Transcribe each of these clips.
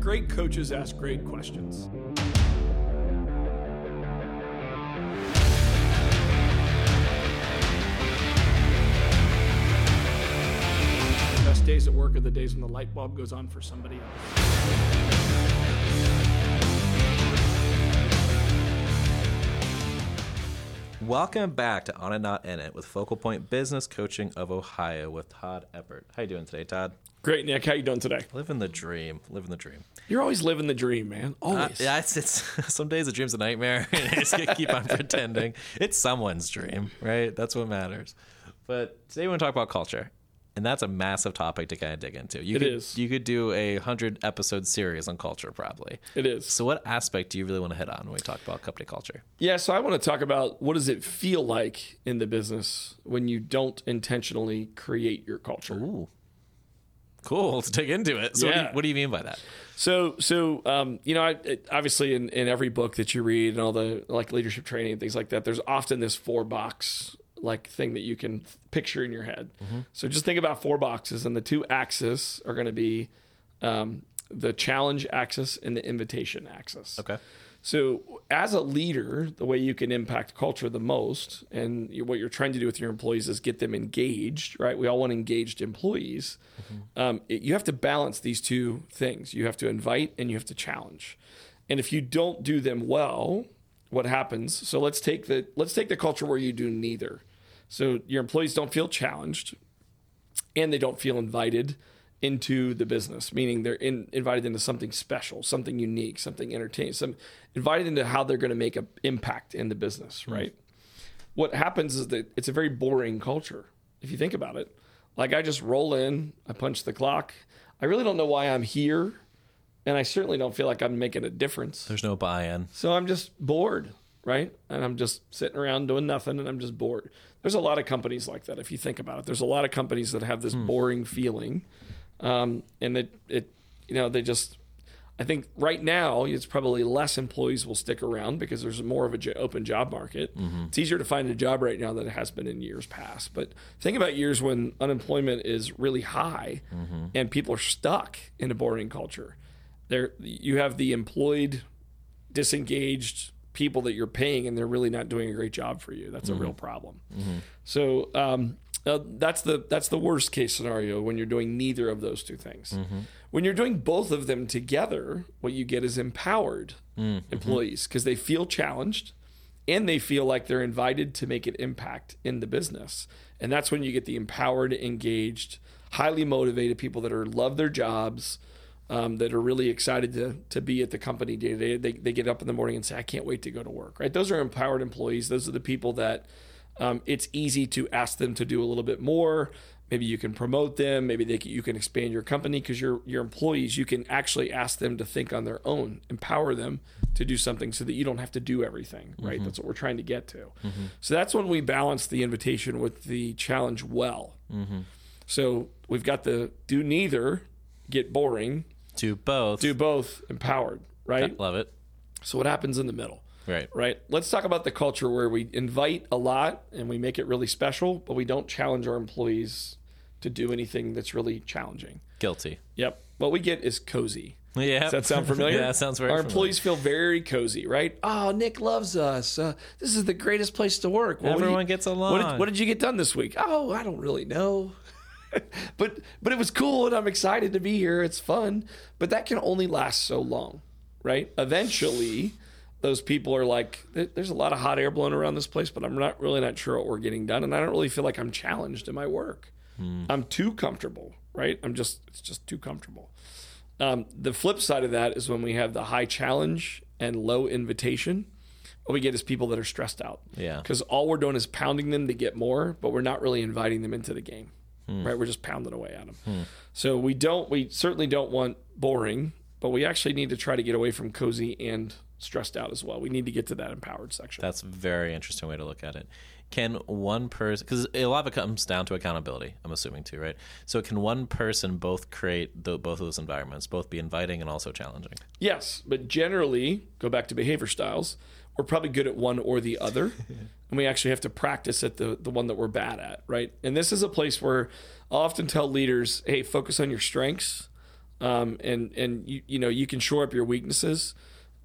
Great coaches ask great questions. The best days at work are the days when the light bulb goes on for somebody else. Welcome back to On It Not In It with Focal Point Business Coaching of Ohio with Todd Eppert. How you doing today, Todd? Great, Nick. How you doing today? Living the dream. Living the dream. You're always living the dream, man. Always. Yeah, it's some days the dream's a nightmare. I just keep on pretending. It's someone's dream, right? That's what matters. But today we want to talk about culture, and that's a massive topic to kind of dig into. You could do a 100-episode series on culture, probably. It is. So what aspect do you really want to hit on when we talk about company culture? Yeah, so I want to talk about what does it feel like in the business when you don't intentionally create your culture. Ooh. Cool. Let's dig into it. So yeah. What do you mean by that? So, obviously in every book that you read and all the like leadership training and things like that, there's often this 4-box like thing that you can picture in your head. Mm-hmm. So just think about 4 boxes, and the 2 axes are going to be the challenge axis and the invitation axis. Okay. So as a leader, the way you can impact culture the most, and what you're trying to do with your employees is get them engaged, right? We all want engaged employees. Mm-hmm. You have to balance these 2 things. You have to invite and you have to challenge. And if you don't do them well, what happens? So let's take the culture where you do neither. So your employees don't feel challenged and they don't feel invited into the business, meaning they're invited into something special, something unique, something entertaining, invited into how they're going to make an impact in the business, right? Mm-hmm. What happens is that it's a very boring culture. If you think about it, like I just roll in, I punch the clock. I really don't know why I'm here. And I certainly don't feel like I'm making a difference. There's no buy-in. So I'm just bored, right? And I'm just sitting around doing nothing, and I'm just bored. There's a lot of companies like that, if you think about it. There's a lot of companies that have this boring feeling. And I think right now it's probably less employees will stick around because there's more of an open job market. Mm-hmm. It's easier to find a job right now than it has been in years past. But think about years when unemployment is really high, mm-hmm. and people are stuck in a boring culture. You have the employed, disengaged people that you're paying, and they're really not doing a great job for you. That's mm-hmm. a real problem. Mm-hmm. So that's the worst case scenario when you're doing neither of those 2 things. Mm-hmm. When you're doing both of them together, what you get is empowered mm-hmm. employees because they feel challenged and they feel like they're invited to make an impact in the business. And that's when you get the empowered, engaged, highly motivated people that love their jobs, that are really excited to be at the company day to day. They get up in the morning and say, I can't wait to go to work, right? Those are empowered employees. Those are the people that it's easy to ask them to do a little bit more. Maybe you can promote them. Maybe you can expand your company because your employees, you can actually ask them to think on their own, empower them to do something so that you don't have to do everything, right? Mm-hmm. That's what we're trying to get to. Mm-hmm. So that's when we balance the invitation with the challenge well. Mm-hmm. So we've got the do neither, get boring, Do both, empowered, right? I love it. So what happens in the middle? Right. Let's talk about the culture where we invite a lot and we make it really special, but we don't challenge our employees to do anything that's really challenging. Guilty. Yep. What we get is cozy. Yeah. Does that sound familiar? Yeah, it sounds very familiar. Our employees feel very cozy, right? Oh, Nick loves us. This is the greatest place to work. Well, everyone gets along. What did you get done this week? Oh, I don't really know. But it was cool, and I'm excited to be here. It's fun. But that can only last so long, right? Eventually, those people are like, there's a lot of hot air blown around this place, but I'm not sure what we're getting done. And I don't really feel like I'm challenged in my work. I'm too comfortable, right? It's just too comfortable. The flip side of that is when we have the high challenge and low invitation. What we get is people that are stressed out. Yeah. Because all we're doing is pounding them to get more, but we're not really inviting them into the game. Right, we're just pounding away at them. So we certainly don't want boring, but we actually need to try to get away from cozy and stressed out as well. We need to get to that empowered section. That's a very interesting way to look at it. Can one person, because a lot of it comes down to accountability, I'm assuming too, right? So can one person both create both of those environments, both be inviting and also challenging? Yes, but generally, go back to behavior styles, we're probably good at one or the other. And we actually have to practice at the one that we're bad at, right? And this is a place where I often tell leaders, hey, focus on your strengths, and you know, you can shore up your weaknesses.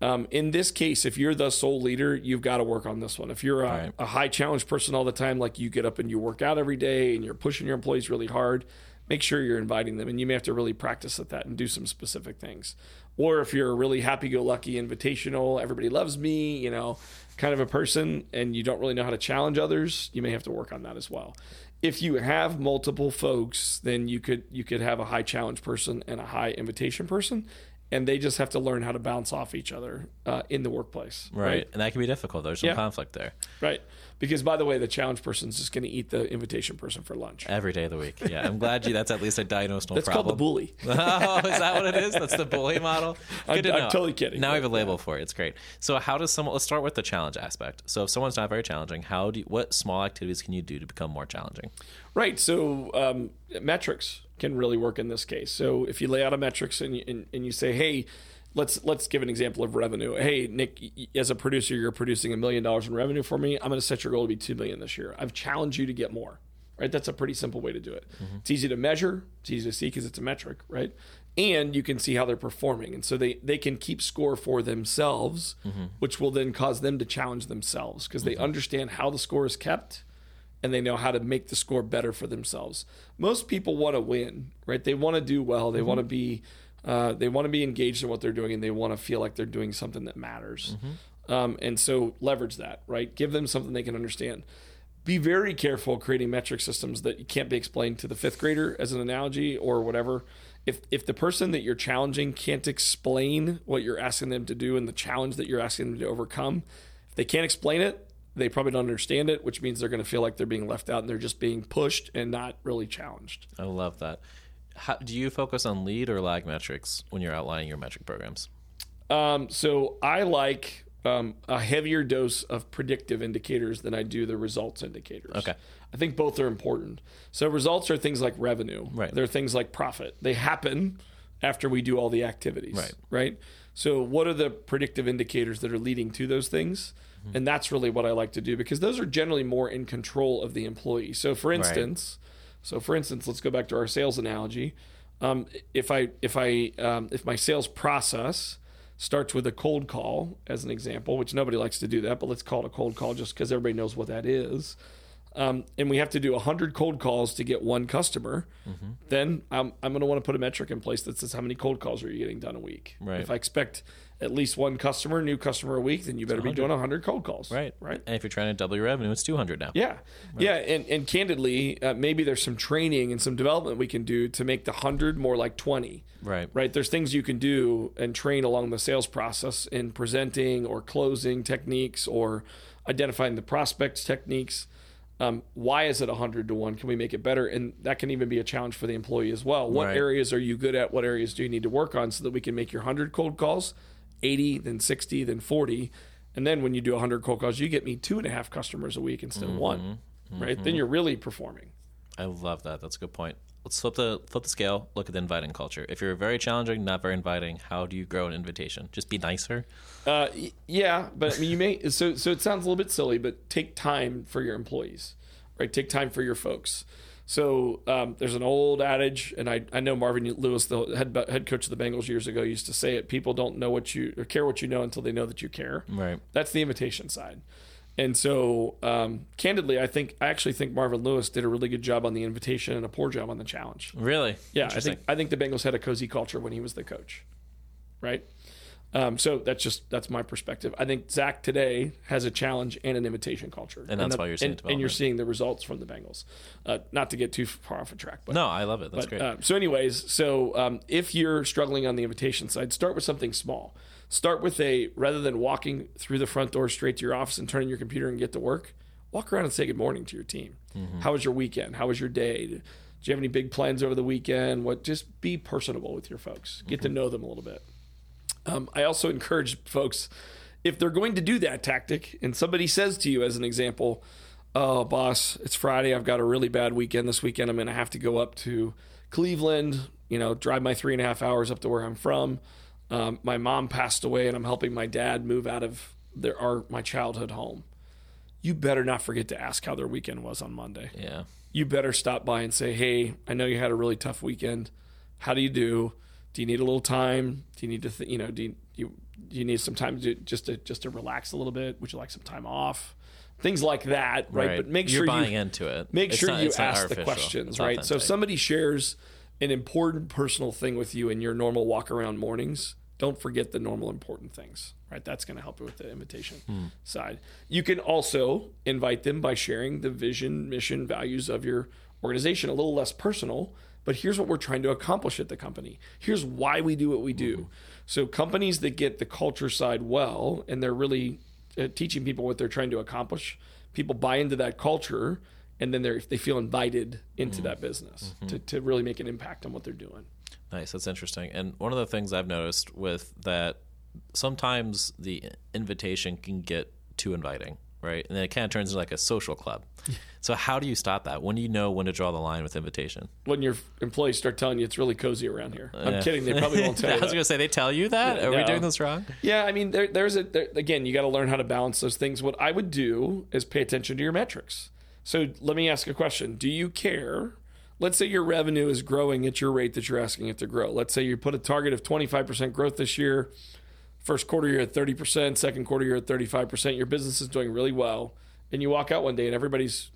In this case, if you're the sole leader, you've got to work on this one. If you're a high challenge person all the time, like you get up and you work out every day and you're pushing your employees really hard, make sure you're inviting them. And you may have to really practice at that and do some specific things. Or if you're a really happy-go-lucky invitational, everybody loves me, you know, kind of a person, and you don't really know how to challenge others, you may have to work on that as well. If you have multiple folks, then you could have a high challenge person and a high invitation person. And they just have to learn how to bounce off each other in the workplace. Right. And that can be difficult. There's some conflict there. Right. Because, by the way, the challenge person's just going to eat the invitation person for lunch. Every day of the week. Yeah. I'm glad that's at least a diagnosable problem. That's called the bully. Oh, is that what it is? That's the bully model? I'm totally kidding. Now I have a label for it. It's great. So how does someone, let's start with the challenge aspect. So if someone's not very challenging, what small activities can you do to become more challenging? Right. So metrics can really work in this case. So if you lay out a metrics and you say, hey, let's give an example of revenue. Hey, Nick, as a producer, you're producing $1 million in revenue for me. I'm going to set your goal to be 2 million this year. I've challenged you to get more, right? That's a pretty simple way to do it. Mm-hmm. It's easy to measure. It's easy to see because it's a metric, right? And you can see how they're performing. And so they can keep score for themselves, mm-hmm. which will then cause them to challenge themselves because they understand how the score is kept. And they know how to make the score better for themselves. Most people want to win, right? They want to do well. They want to be, they want to be engaged in what they're doing, and they want to feel like they're doing something that matters. Mm-hmm. And so leverage that, right? Give them something they can understand. Be very careful creating metric systems that can't be explained to the fifth grader as an analogy or whatever. If the person that you're challenging can't explain what you're asking them to do and the challenge that you're asking them to overcome, if they can't explain it, they probably don't understand it, which means they're going to feel like they're being left out and they're just being pushed and not really challenged. I love that. How, do you focus on lead or lag metrics when you're outlining your metric programs? So I like a heavier dose of predictive indicators than I do the results indicators. Okay. I think both are important. So results are things like revenue. Right. They're things like profit. They happen after we do all the activities. Right. Right. So what are the predictive indicators that are leading to those things? And that's really what I like to do because those are generally more in control of the employee. So for instance, let's go back to our sales analogy. If my sales process starts with a cold call as an example, which nobody likes to do that, but let's call it a cold call just because everybody knows what that is. And we have to do 100 cold calls to get one customer, then I'm going to want to put a metric in place that says how many cold calls are you getting done a week. Right. If I expect at least one new customer a week, then you better be doing 100 cold calls. Right. And if you're trying to double your revenue, it's 200 now. Yeah. Right. Yeah. And candidly, maybe there's some training and some development we can do to make the 100 more like 20. Right. There's things you can do and train along the sales process in presenting or closing techniques or identifying the prospects techniques. Why is it 100 to 1? Can we make it better? And that can even be a challenge for the employee as well. What areas are you good at? What areas do you need to work on so that we can make your 100 cold calls 80, then 60, then 40. And then when you do 100 cold calls, you get me 2.5 customers a week instead of one, right? Then you're really performing. I love that. That's a good point. Let's flip the scale, look at the inviting culture. If you're very challenging, not very inviting, how do you grow an invitation? Just be nicer? Yeah, but I mean, you may, so it sounds a little bit silly, but take time for your employees, right? Take time for your folks. So there's an old adage, and I know Marvin Lewis, the head coach of the Bengals years ago, used to say it, people don't know what you, or care what you know until they know that you care. Right. That's the invitation side. And so, candidly, I actually think Marvin Lewis did a really good job on the invitation and a poor job on the challenge. Really? Yeah. I think the Bengals had a cozy culture when he was the coach, right? So that's my perspective. I think Zach today has a challenge and an invitation culture, and that's why you're seeing development. And you're seeing the results from the Bengals. Not to get too far off a track, but no, I love it. That's great. So if you're struggling on the invitation side, start with something small. Start with rather than walking through the front door straight to your office and turning your computer and get to work, walk around and say good morning to your team. Mm-hmm. How was your weekend? How was your day? Do you have any big plans over the weekend? Just be personable with your folks. Get to know them a little bit. I also encourage folks, if they're going to do that tactic and somebody says to you as an example, oh, boss, it's Friday. I've got a really bad weekend this weekend. I'm going to have to go up to Cleveland, drive my 3.5 hours up to where I'm from. My mom passed away and I'm helping my dad move out of my childhood home. You better not forget to ask how their weekend was on Monday. Yeah. You better stop by and say, hey, I know you had a really tough weekend. How do you do? Do you need a little time? Do you need to, do you need some time to just to relax a little bit? Would you like some time off? Things like that, right? But make sure you're buying into it. Make sure you ask the questions, right? So if somebody shares an important personal thing with you in your normal walk around mornings, don't forget the normal important things, right? That's going to help you with the invitation side. You can also invite them by sharing the vision, mission, values of your organization, a little less personal, but here's what we're trying to accomplish at the company. Here's why we do what we do. Mm-hmm. So companies that get the culture side well, and they're really teaching people what they're trying to accomplish, people buy into that culture, and then they feel invited into that business to really make an impact on what they're doing. Nice. That's interesting. And one of the things I've noticed with that, sometimes the invitation can get too inviting, right? And then it kind of turns into like a social club. So how do you stop that? When do you know when to draw the line with invitation? When your employees start telling you it's really cozy around here. I'm kidding. They probably won't tell you. I was going to say, they tell you that? Yeah, Are we doing this wrong? Yeah. I mean, there's again, you got to learn how to balance those things. What I would do is pay attention to your metrics. So let me ask a question. Do you care? Let's say your revenue is growing at your rate that you're asking it to grow. Let's say you put a target of 25% growth this year. First quarter, you're at 30%. Second quarter, you're at 35%. Your business is doing really well. And you walk out one day and everybody's,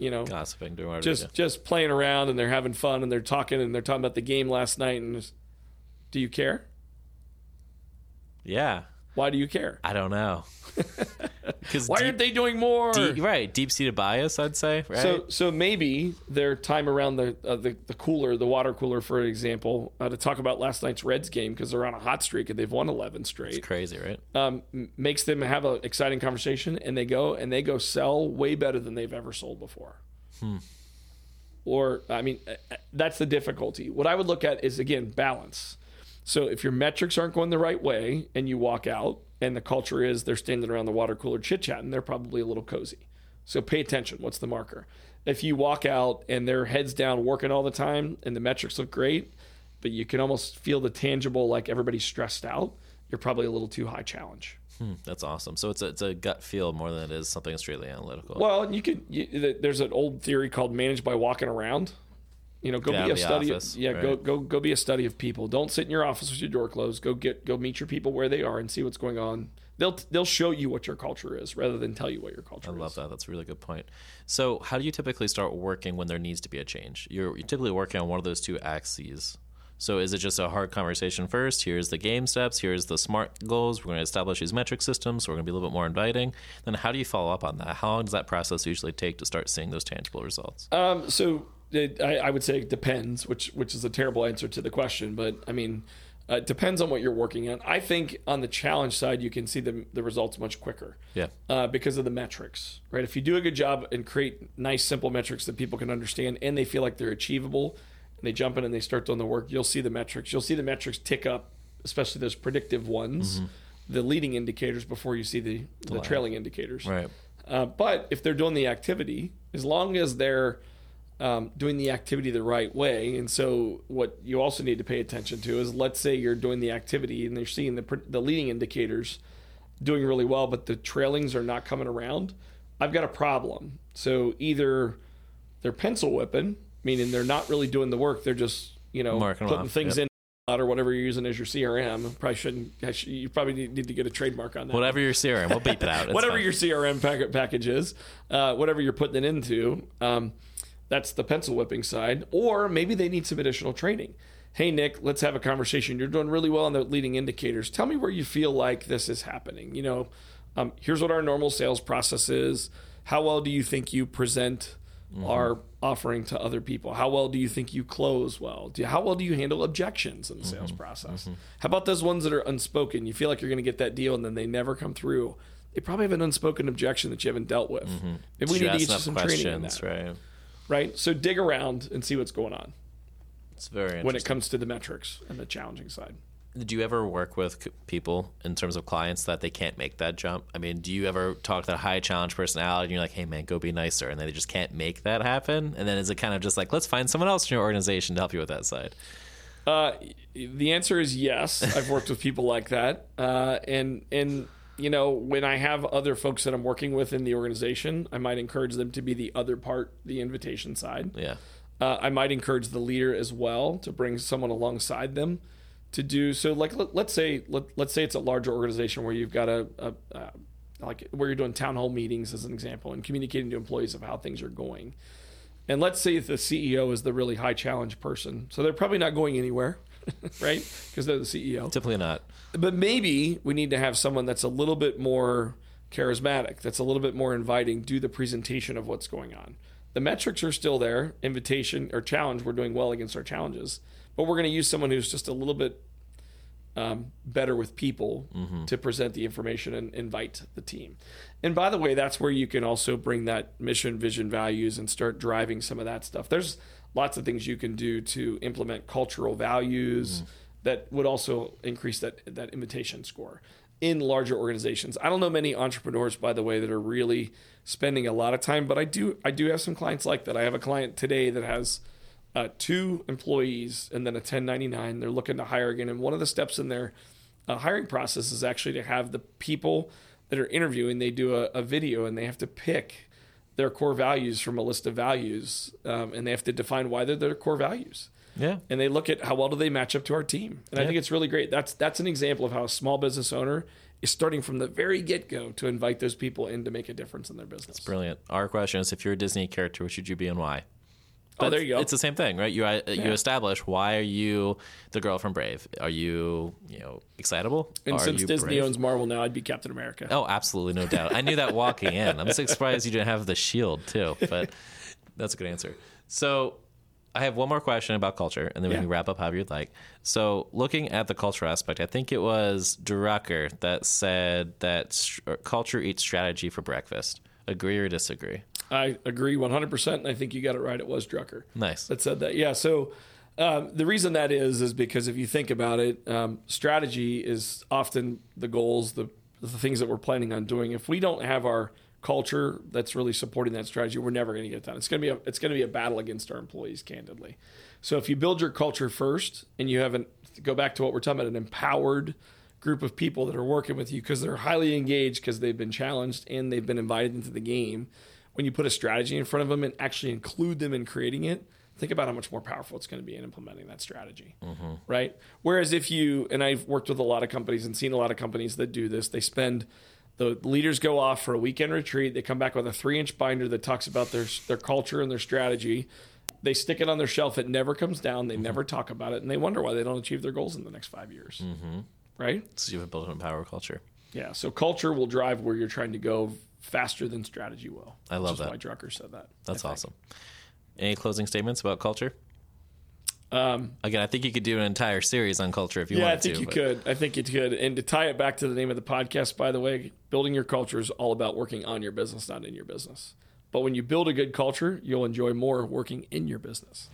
gossiping, doing whatever, just playing around, and they're having fun, and they're talking about the game last night. And just, do you care? Yeah. Why do you care? I don't know. Why aren't they doing more? Deep-seated bias, I'd say. Right? So maybe their time around the water cooler, for example, to talk about last night's Reds game because they're on a hot streak and they've won 11 straight. It's crazy, right? Makes them have an exciting conversation, and they go sell way better than they've ever sold before. Or, I mean, that's the difficulty. What I would look at is, again, balance. So if your metrics aren't going the right way and you walk out, and the culture is they're standing around the water cooler chit-chatting, they're probably a little cozy. So pay attention. What's the marker? If you walk out and they're heads down working all the time and the metrics look great, but you can almost feel the tangible, like everybody's stressed out, you're probably a little too high challenge. That's awesome. So it's a gut feel more than it is something that's really analytical. Well, there's an old theory called managed by walking around. Go be a study of people. Don't sit in your office with your door closed. Go meet your people where they are and see what's going on. They'll show you what your culture is rather than tell you what your culture is. I love that. That's a really good point. So how do you typically start working when there needs to be a change? You're typically working on one of those two axes. So is it just a hard conversation first? Here's the game steps. Here's the SMART goals. We're going to establish these metric systems. So we're going to be a little bit more inviting. Then how do you follow up on that? How long does that process usually take to start seeing those tangible results? I would say it depends, which is a terrible answer to the question, but I mean, it depends on what you're working on. I think on the challenge side, you can see the results much quicker. Yeah. Because of the metrics, right? If you do a good job and create nice, simple metrics that people can understand and they feel like they're achievable, and they jump in and they start doing the work, you'll see the metrics. You'll see the metrics tick up, especially those predictive ones, the leading indicators, before you see the trailing indicators. Right. But if they're doing the activity, as long as they're doing the activity the right way. And so what you also need to pay attention to is, let's say you're doing the activity and they're seeing the leading indicators doing really well, but the trailings are not coming around. I've got a problem. So either they're pencil whipping, meaning they're not really doing the work. They're just, marking putting off. Things in or whatever you're using as your CRM. You probably need to get a trademark on that. Whatever your CRM, we'll beep it out. Your CRM package is, whatever you're putting it into, that's the pencil whipping side. Or maybe they need some additional training. Hey, Nick, let's have a conversation. You're doing really well on the leading indicators. Tell me where you feel like this is happening. Here's what our normal sales process is. How well do you think you present our offering to other people? How well do you think you close well? How well do you handle objections in the sales process? How about those ones that are unspoken? You feel like you're going to get that deal and then they never come through. They probably have an unspoken objection that you haven't dealt with. Maybe we need to get you some training in that. Right? So dig around and see what's going on. It's very interesting. When it comes to the metrics and the challenging side. Do you ever work with people in terms of clients that they can't make that jump? I mean, do you ever talk to that high challenge personality and you're like, hey, man, go be nicer, and they just can't make that happen? And then is it kind of just like, let's find someone else in your organization to help you with that side? The answer is yes. I've worked with people like that. When I have other folks that I'm working with in the organization, I might encourage them to be the other part, the invitation side. Yeah. I might encourage the leader as well to bring someone alongside them to do. So like, let's say it's a larger organization where you've got a like where you're doing town hall meetings as an example and communicating to employees of how things are going. And let's say the CEO is the really high challenge person. So they're probably not going anywhere, right? Because they're the CEO. Typically not. But maybe we need to have someone that's a little bit more charismatic, that's a little bit more inviting, do the presentation of what's going on. The metrics are still there, invitation or challenge, we're doing well against our challenges. But we're going to use someone who's just a little bit better with people to present the information and invite the team. And by the way, that's where you can also bring that mission, vision, values, and start driving some of that stuff. There's lots of things you can do to implement cultural values that would also increase that invitation score in larger organizations. I don't know many entrepreneurs, by the way, that are really spending a lot of time, but I do have some clients like that. I have a client today that has two employees and then a 1099. They're looking to hire again. And one of the steps in their hiring process is actually to have the people that are interviewing, they do a video and they have to pick their core values from a list of values. And they have to define why they're their core values. Yeah. And they look at how well do they match up to our team. And I think it's really great. That's an example of how a small business owner is starting from the very get-go to invite those people in to make a difference in their business. That's brilliant. Our question is, if you're a Disney character, what should you be and why? But there you go. It's the same thing, right? You establish, why are you the girl from Brave? Are you excitable? And since Disney owns Marvel now, I'd be Captain America. Oh, absolutely, no doubt. I knew that walking in. I'm so surprised you didn't have the shield too, but that's a good answer. So I have one more question about culture, and then we can wrap up however you'd like. So looking at the cultural aspect, I think it was Drucker that said that culture eats strategy for breakfast. Agree or disagree? I agree 100%, and I think you got it right. It was Drucker. Nice. That said that. Yeah, so the reason that is because if you think about it, strategy is often the goals, the things that we're planning on doing. If we don't have our culture that's really supporting that strategy, we're never going to get it done. It's going to be a battle against our employees, candidly. So if you build your culture first, and you haven't, go back to what we're talking about, an empowered group of people that are working with you because they're highly engaged, because they've been challenged, and they've been invited into the game. When you put a strategy in front of them and actually include them in creating it, think about how much more powerful it's going to be in implementing that strategy, right? Whereas if you, and I've worked with a lot of companies and seen a lot of companies that do this, the leaders go off for a weekend retreat, they come back with a 3-inch binder that talks about their culture and their strategy. They stick it on their shelf, it never comes down, they never talk about it, and they wonder why they don't achieve their goals in the next 5 years, right? So you have built an empowered culture. Yeah, so culture will drive where you're trying to go faster than strategy will. I love that. That's why Drucker said that. That's awesome. Any closing statements about culture? Again, I think you could do an entire series on culture if you wanted to. Yeah, I think you could. I think you could. And to tie it back to the name of the podcast, by the way, building your culture is all about working on your business, not in your business. But when you build a good culture, you'll enjoy more working in your business.